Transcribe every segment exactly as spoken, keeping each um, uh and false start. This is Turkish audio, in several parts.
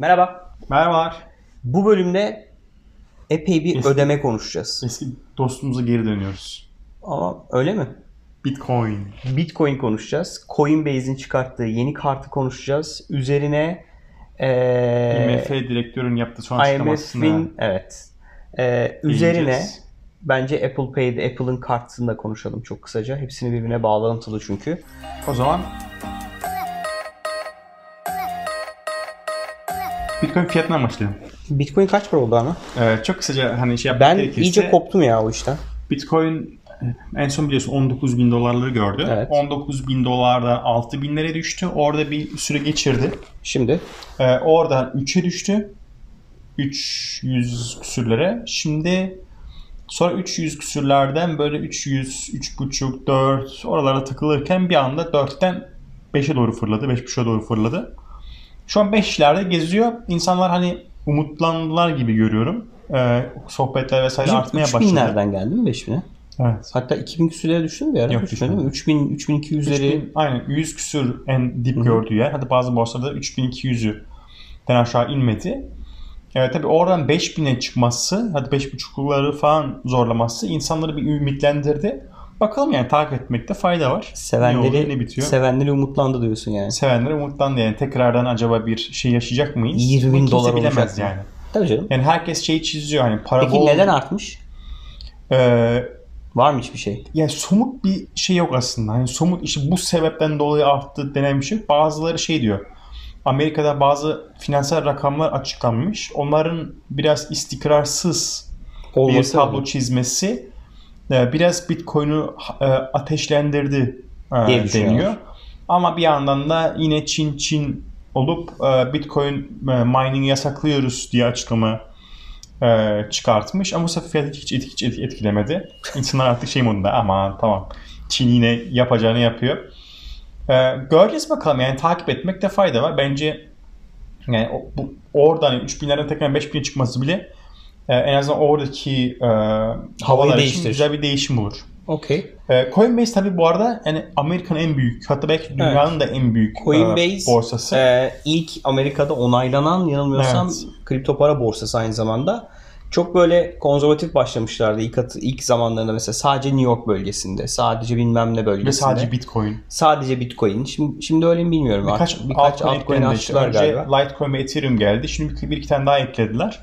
Merhaba. Merhabalar. Bu bölümde epey bir eski, ödeme konuşacağız. Eski dostumuza geri dönüyoruz. Aa, öyle mi? Bitcoin. Bitcoin konuşacağız. Coinbase'in çıkarttığı yeni kartı konuşacağız. Üzerine ee, I M F direktörün yaptığı son açıklamasına. I M F'in evet. E, üzerine bence Apple Pay'de Apple'ın kartını da konuşalım çok kısaca. Hepsini birbirine bağlantılı çünkü. O zaman Bitcoin fiyatına başlayalım. Bitcoin kaç para oldu ama? Ee, çok kısaca hani şey yapmak gerekirse. Ben iyice koptum ya o işten. Bitcoin en son biliyorsun on dokuz bin dolarları gördü. Evet. on dokuz bin dolardan altı binlere düştü. Orada bir süre geçirdi. Şimdi? Ee, oradan üçe düştü. üç yüz küsürlere. Şimdi sonra üç yüz küsürlerden böyle üç yüz, üç buçuk, dört oralara takılırken bir anda dörtten beşe doğru fırladı. beş buçuğa doğru fırladı. Şu an beşlerde geziyor. İnsanlar hani umutlandılar gibi görüyorum. Ee, sohbetler vesaire bizim artmaya başladı. üç binlerden geldi mi beş bine? Evet. Hatta iki bin küsürlere düştü mü bir ara? Yok düşmedi mi? üç bin, üç bin iki yüzleri. Aynen yüz küsür en dip Hı-hı. gördüğü yer. Hatta bazı borsalarda üç bin iki yüzden aşağı inmedi. Evet, tabii oradan beş bine çıkması, hadi beş buçukları falan zorlaması insanları bir ümitlendirdi. Bakalım yani takip etmekte fayda var. Sevenleri, ne oluyor, ne bitiyor? Sevenleri umutlandı diyorsun yani. Sevenleri umutlandı yani. Tekrardan acaba bir şey yaşayacak mıyız? yirmi bin dolar bilemez yani. Tabii canım. Yani herkes şeyi çiziyor hani para Peki, bol. Peki neden artmış? Ee, var mı hiçbir şey? Yani somut bir şey yok aslında. Hani somut işte bu sebepten dolayı arttı denen bir şey yok. Bazıları şey diyor. Amerika'da bazı finansal rakamlar açıklanmış. Onların biraz istikrarsız olması bir tablo mi? çizmesi biraz Bitcoin'u ateşlendirdi deniyor. Ama bir yandan da yine Çin Çin olup Bitcoin mining'i yasaklıyoruz diye açıklama çıkartmış. Ama bu sefer fiyatı hiç, hiç etkilemedi. İnsanlar artık şey modunda aman tamam Çin yine yapacağını yapıyor. Göreceğiz bakalım yani takip etmekte fayda var. Bence yani bu, oradan üç binlerden tekrar beş bine çıkması bile en azından oradaki e, havalar için güzel bir değişim olur. Okey. E, Coinbase tabii bu arada yani Amerika'nın en büyük hatta belki dünyanın evet. da en büyük Coinbase, e, borsası. E, ilk Amerika'da onaylanan yanılmıyorsam evet. kripto para borsası aynı zamanda. Çok böyle konservatif başlamışlardı ilk, at- ilk zamanlarında mesela sadece New York bölgesinde, sadece bilmem ne bölgesinde. Ve sadece Bitcoin. Sadece Bitcoin. Şimdi, şimdi öyle mi bilmiyorum birkaç, artık. Birkaç altcoin açtılar işte. galiba. Önce Litecoin ve Ethereum geldi. Şimdi bir iki tane daha eklediler.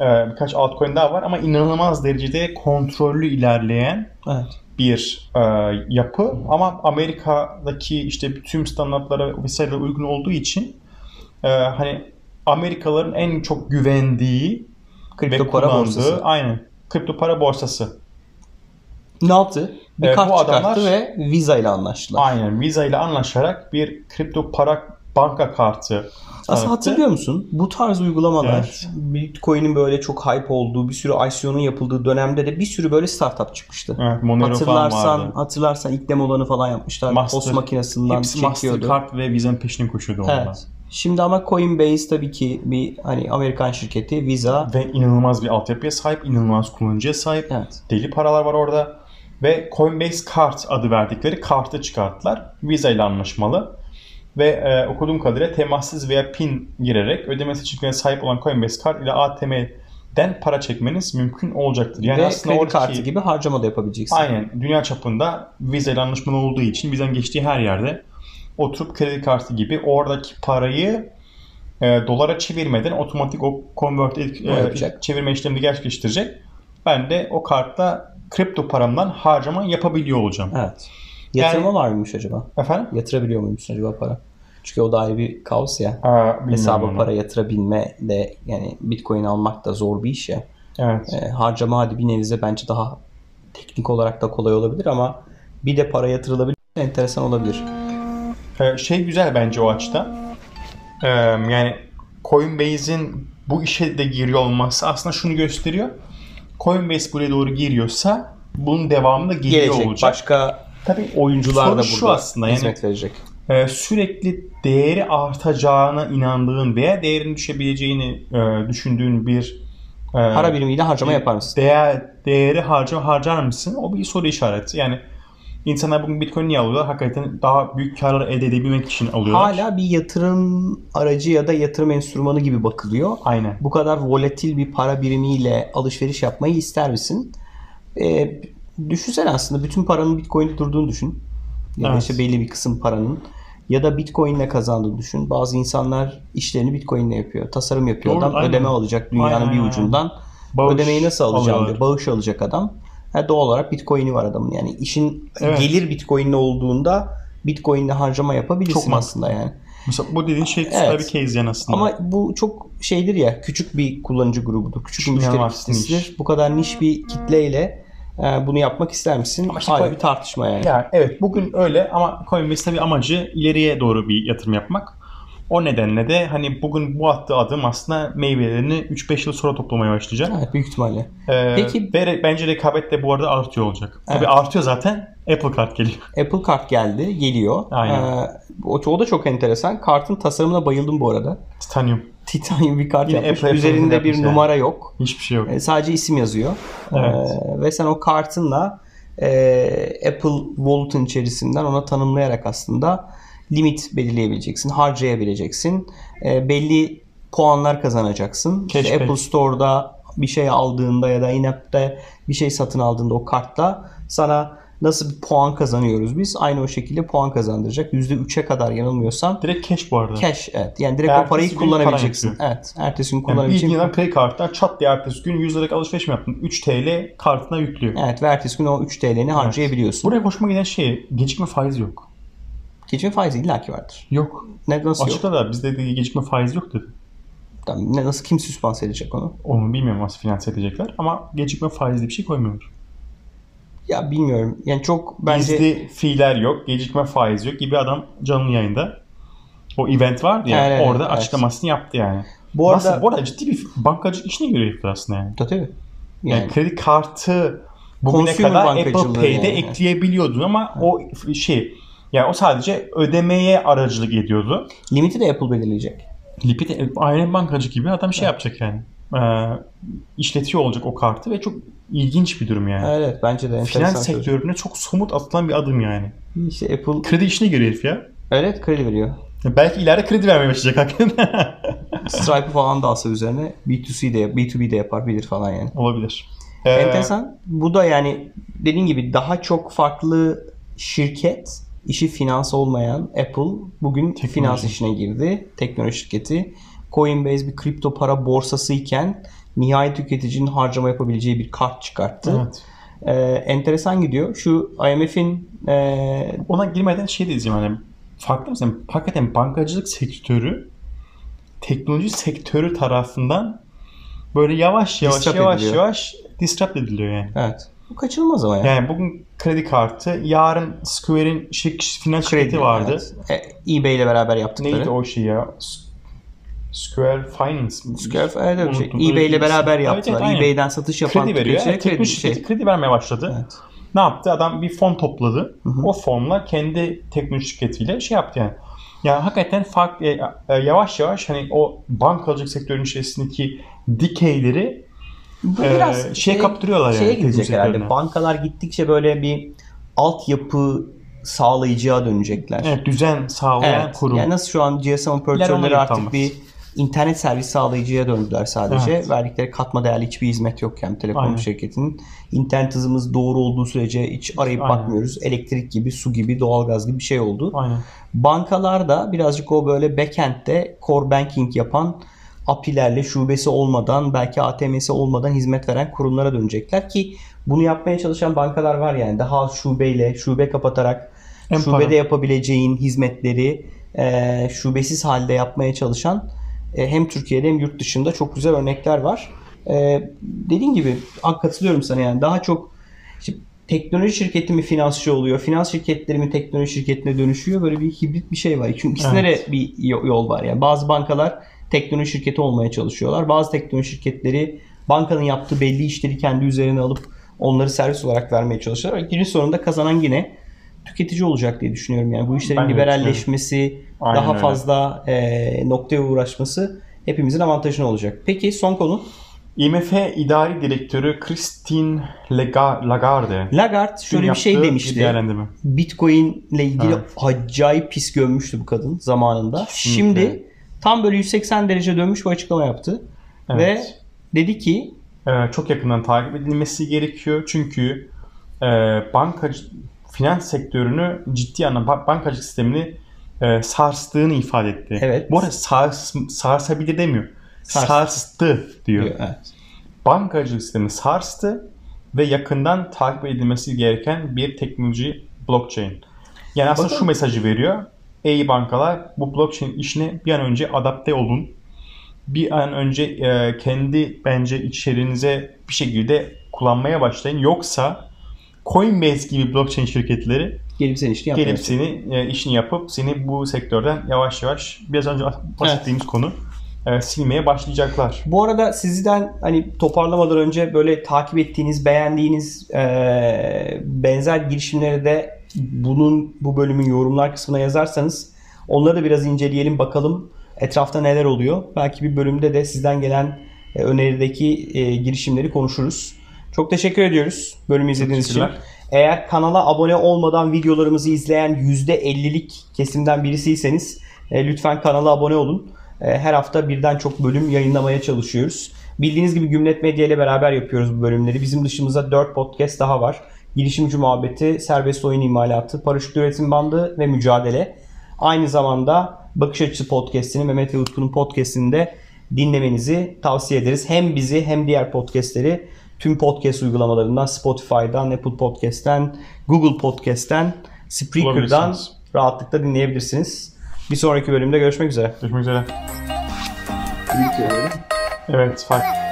Ee, birkaç altcoin daha var ama inanılmaz derecede kontrollü ilerleyen evet. bir e, yapı. Hmm. Ama Amerika'daki işte tüm standartlara vesaire uygun olduğu için e, hani Amerikalıların en çok güvendiği kripto para borsası. Aynen. Kripto para borsası. Ne yaptı? Bir kart ee, çıkarttı adamlar, ve Visa ile anlaştılar. Aynen. Visa ile anlaşarak bir kripto para banka kartı. Aslında hatırlıyor musun? Bu tarz uygulamalar evet. Bitcoin'in böyle çok hype olduğu, bir sürü I C O'nun yapıldığı dönemde de bir sürü böyle startup çıkmıştı. Evet, Monero hatırlarsan, falan vardı. Hatırlarsan ilk demolarını falan yapmışlar. Master, Post makinesinden çekiyordu. Hepsi Mastercard ve Visa'nın peşine koşuyordu onlar. Evet. Şimdi ama Coinbase tabii ki bir hani Amerikan şirketi, Visa. Ve inanılmaz bir altyapıya sahip, inanılmaz kullanıcıya sahip. Evet. Deli paralar var orada. Ve Coinbase Card adı verdikleri kartı çıkarttılar. Visa ile anlaşmalı. Ve e, okuduğum kadarıyla temassız veya pin girerek ödeme seçeneklerine sahip olan Coinbase Card ile A T M'den para çekmeniz mümkün olacaktır. Yani ve aslında kredi oradaki, kartı gibi harcama da yapabileceksin. Aynen. Dünya çapında Visa ile anlaşmalı olduğu için Visa'nın geçtiği her yerde oturup kredi kartı gibi oradaki parayı e, dolara çevirmeden otomatik o convert e, çevirme işlemini gerçekleştirecek. Ben de o kartla kripto paramdan harcama yapabiliyor olacağım. Evet. Yatırma yani, var mıymış acaba? Efendim? Yatırabiliyor muymuş acaba para? Çünkü o da ayrı bir kaos ya. Aa, hesaba onu. Para yatırabilme de yani Bitcoin almak da zor bir iş ya. Evet. E, harcama hadi bir nevize bence daha teknik olarak da kolay olabilir ama bir de para yatırılabilir enteresan olabilir. Şey güzel bence o açıdan. Ee, yani Coinbase'in bu işe de giriyor olması aslında şunu gösteriyor. Coinbase buraya doğru giriyorsa bunun devamı da geliyor gelecek, olacak. Başka tabii oyuncular da burada aslında hizmet yani, verecek. E, sürekli değeri artacağına inandığın veya değerin düşebileceğini e, düşündüğün bir e, para birimiyle harcama yapar mısın? Değer, değeri harca, harcar mısın? O bir soru işareti. Yani İnsanlar bugün Bitcoin'i niye alıyorlar? Hakikaten daha büyük karlar elde edebilmek için alıyorlar. Hala bir yatırım aracı ya da yatırım enstrümanı gibi bakılıyor. Aynen. Bu kadar volatil bir para birimiyle alışveriş yapmayı ister misin? E, düşünsene aslında bütün paranın Bitcoin'de durduğunu düşün. Ya evet. işte belli bir kısım paranın. Ya da Bitcoin'le kazandığını düşün. Bazı insanlar işlerini Bitcoin'le yapıyor. Tasarım yapıyor. Doğru, adam aynen. ödeme alacak dünyanın aynen. bir ucundan. Bağış ödemeyi nasıl alacağım diye. Bağış alacak adam. Yani doğal olarak Bitcoin'i var adamın. Yani işin evet. gelir Bitcoin'le olduğunda Bitcoin'le harcama yapabilirsin çok aslında yani. Mesela bu dediğin şey güzel evet. bir case yani aslında. Ama bu çok şeydir ya, küçük bir kullanıcı grubudur. Küçük, küçük bir müşteri kitlesidir. Bu kadar niş bir kitleyle bunu yapmak ister misin? Ama işte hayır, bir tartışma yani. yani. Evet, bugün öyle ama Coinbase'in bir amacı ileriye doğru bir yatırım yapmak. O nedenle de hani bugün bu attığı adım aslında meyvelerini üç beş yıl sonra toplamaya başlayacak. Evet, büyük ihtimalle. Ee, Peki, ve bence rekabet de bu arada artıyor olacak. Evet. Tabii artıyor zaten. Apple Card geliyor. Apple Card geldi, geliyor. Aynen. Ee, o, o da çok enteresan. Kartın tasarımına bayıldım bu arada. Titanium. Titanium bir kart Yine yapmış. Apple, üzerinde Apple bir yapmış numara yani. Yok. Hiçbir şey yok. Ee, sadece isim yazıyor. Evet. Ee, ve sen o kartınla e, Apple Wallet'ın içerisinden ona tanımlayarak aslında limit belirleyebileceksin, harcayabileceksin, e, belli puanlar kazanacaksın. İşte Apple Store'da bir şey aldığında ya da in-app'ta bir şey satın aldığında o kartla sana nasıl bir puan kazanıyoruz biz? Aynı o şekilde puan kazandıracak. yüzde üçe kadar yanılmıyorsam. Direkt cash bu arada. Cash evet. Yani direkt ertesi o parayı kullanabileceksin. Para evet. Ertesi gün kullanabileceksin. Yani bir gün kredi kartından çat diye ertesi gün yüz liralık alışveriş mi yaptın? üç Türk lirası kartına yüklüyor. Evet ve ertesi gün o üç Türk lirasını evet. harcayabiliyorsun. Buraya hoşuma giden şey, gecikme faizi yok. Gecikme faizi illaki vardır. Yok. Ne, nasıl Açıkla yok? Da bizde de gecikme faizi yok dedi. Tamam, nasıl kim süspans edecek onu? Onu bilmiyorum nasıl finanse edecekler ama gecikme faizli bir şey koymuyorlar. Ya bilmiyorum. Yani çok bence... Gizli fiiller yok, gecikme faizi yok gibi adam canlı yayında. O event vardı ya evet, orada evet, açıklamasını evet. yaptı yani. Bu arada... Nasıl, bu arada ciddi bir bankacılık işine giriyor aslında yani. Tabii. Yani, yani kredi kartı bugüne kadar Apple Pay'de yani. Ekleyebiliyordun ama evet. o şey... Yani o sadece ödemeye aracılık ediyordu. Limiti de Apple belirleyecek. Limiti aynen bankacı gibi adam şey evet. yapacak yani. Ee, işletiyor olacak o kartı ve çok ilginç bir durum yani. Evet bence de enteresan. Finans sektörüne çok somut atılan bir adım yani. İşte Apple... Kredi işine giriyor herif ya. Evet kredi veriyor. Belki ileride kredi vermeye başlayacak hakikaten. Stripe falan da alsa üzerine B iki C de, B iki B de yapar bilir falan yani. Olabilir. Ee... Enteresan. Bu da yani dediğin gibi daha çok farklı şirket... İşi finans olmayan Apple bugün teknoloji. Finans işine girdi. Teknoloji şirketi. Coinbase bir kripto para borsası iken nihai tüketicinin harcama yapabileceği bir kart çıkarttı. Evet. Ee, enteresan gidiyor. Şu I M F'in e... ona girmeden şey diyeceğim hani farklı mısın? Yani, hakikaten bankacılık sektörü teknoloji sektörü tarafından böyle yavaş yavaş disrupt yavaş ediliyor. yavaş disrupt ediliyor yani. Evet. Bu kaçınılmaz ama yani. Yani bugün kredi kartı, yarın Square'in şey, final şirketi vardı. Evet. E, eBay ile beraber yaptıkları. Neydi o şey ya? Square Finance mi? Square, evet öyle bir şey. eBay ile beraber yaptılar. Evet, evet, eBay'den satış yapan kredi veriyor. Yani, kredi, şey. kredi vermeye başladı. Evet. Ne yaptı? Adam bir fon topladı. Hı-hı. O fonla kendi teknoloji şirketiyle şey yaptı yani. Yani hakikaten farklı, yavaş yavaş hani o bankacılık sektörünün içerisindeki dikeyleri bu biraz ee, şey kaptırıyorlar şeye yani. Şeye gidecek herhalde. Bankalar gittikçe böyle bir altyapı sağlayıcıya dönecekler. Evet, düzen sağlayan evet. kurum. Yani nasıl şu an G S M operatörleri artık kalmaz. Bir internet servis sağlayıcıya döndüler sadece. Evet. Verdikleri katma değerli hiçbir hizmet yok yani telekom Aynen. şirketinin. İnternet hızımız doğru olduğu sürece hiç arayıp Aynen. bakmıyoruz. Elektrik gibi, su gibi, doğalgaz gibi bir şey oldu. Aynen. Bankalar da birazcık o böyle backend'de core banking yapan A P I'lerle şubesi olmadan belki A T M'si olmadan hizmet veren kurumlara dönecekler ki bunu yapmaya çalışan bankalar var yani daha az şubeyle şube kapatarak en şubede para. Yapabileceğin hizmetleri e, şubesiz halde yapmaya çalışan e, hem Türkiye'de hem yurt dışında çok güzel örnekler var. E, dediğin gibi katılıyorum sana yani daha çok işte, teknoloji şirketi mi finansçı oluyor, finans şirketleri mi teknoloji şirketine dönüşüyor böyle bir hibrit bir şey var. Çünkü ikisine de evet. bir yol var yani bazı bankalar teknoloji şirketi olmaya çalışıyorlar. Bazı teknoloji şirketleri bankanın yaptığı belli işleri kendi üzerine alıp onları servis olarak vermeye çalışıyorlar. Günün sonunda kazanan yine tüketici olacak diye düşünüyorum. Yani bu işlerin ben liberalleşmesi, daha öyle. Fazla e, noktaya uğraşması hepimizin avantajına olacak. Peki son konu. I M F İdari Direktörü Christine Lagarde Lagarde, Lagarde şöyle bir şey demişti. Bitcoin ile ilgili evet. acayip pis gömmüştü bu kadın zamanında. Kesinlikle. Şimdi tam böyle yüz seksen derece dönmüş bir açıklama yaptı. Evet. Ve dedi ki ee, çok yakından takip edilmesi gerekiyor. Çünkü e, bankacı, finans sektörünü ciddi anlamda bankacılık sistemini e, sarstığını ifade etti. Evet. Bu arada sars, sarsabilir demiyor. Sarstı, sarstı diyor. diyor evet. Bankacılık sistemi sarstı ve yakından takip edilmesi gereken bir teknoloji blockchain. Yani aslında Bakın. şu mesajı veriyor. Ey bankalar, bu blockchain işine bir an önce adapte olun. Bir an önce e, kendi bence içeriğinize bir şekilde kullanmaya başlayın. Yoksa Coinbase gibi blockchain şirketleri gelip senin işini, gelip seni, e, işini yapıp seni bu sektörden yavaş yavaş biraz önce bahsettiğimiz evet. konu e, silmeye başlayacaklar. Bu arada sizden hani toparlamadan önce böyle takip ettiğiniz, beğendiğiniz e, benzer girişimleri de bunun bu bölümün yorumlar kısmına yazarsanız onları da biraz inceleyelim bakalım. Etrafta neler oluyor? Belki bir bölümde de sizden gelen önerideki girişimleri konuşuruz. Çok teşekkür ediyoruz bölümü izlediğiniz için. Eğer kanala abone olmadan videolarımızı izleyen yüzde ellilik kesimden birisiyseniz lütfen kanala abone olun. Her hafta birden çok bölüm yayınlamaya çalışıyoruz. Bildiğiniz gibi Gümnet Medya ile beraber yapıyoruz bu bölümleri. Bizim dışımızda dört podcast daha var. Girişimci Muhabbeti, Serbest Oyun İmalatı, Paraşütlü Üretim Bandı ve Mücadele. Aynı zamanda Bakış Açısı Podcast'ini ve Mete Lutku'nun podcast'ini de dinlemenizi tavsiye ederiz. Hem bizi hem diğer podcast'leri tüm podcast uygulamalarından, Spotify'dan, Apple Podcast'ten, Google Podcast'ten, Spreaker'dan rahatlıkla dinleyebilirsiniz. Bir sonraki bölümde görüşmek üzere. Görüşmek üzere. Evet, fark.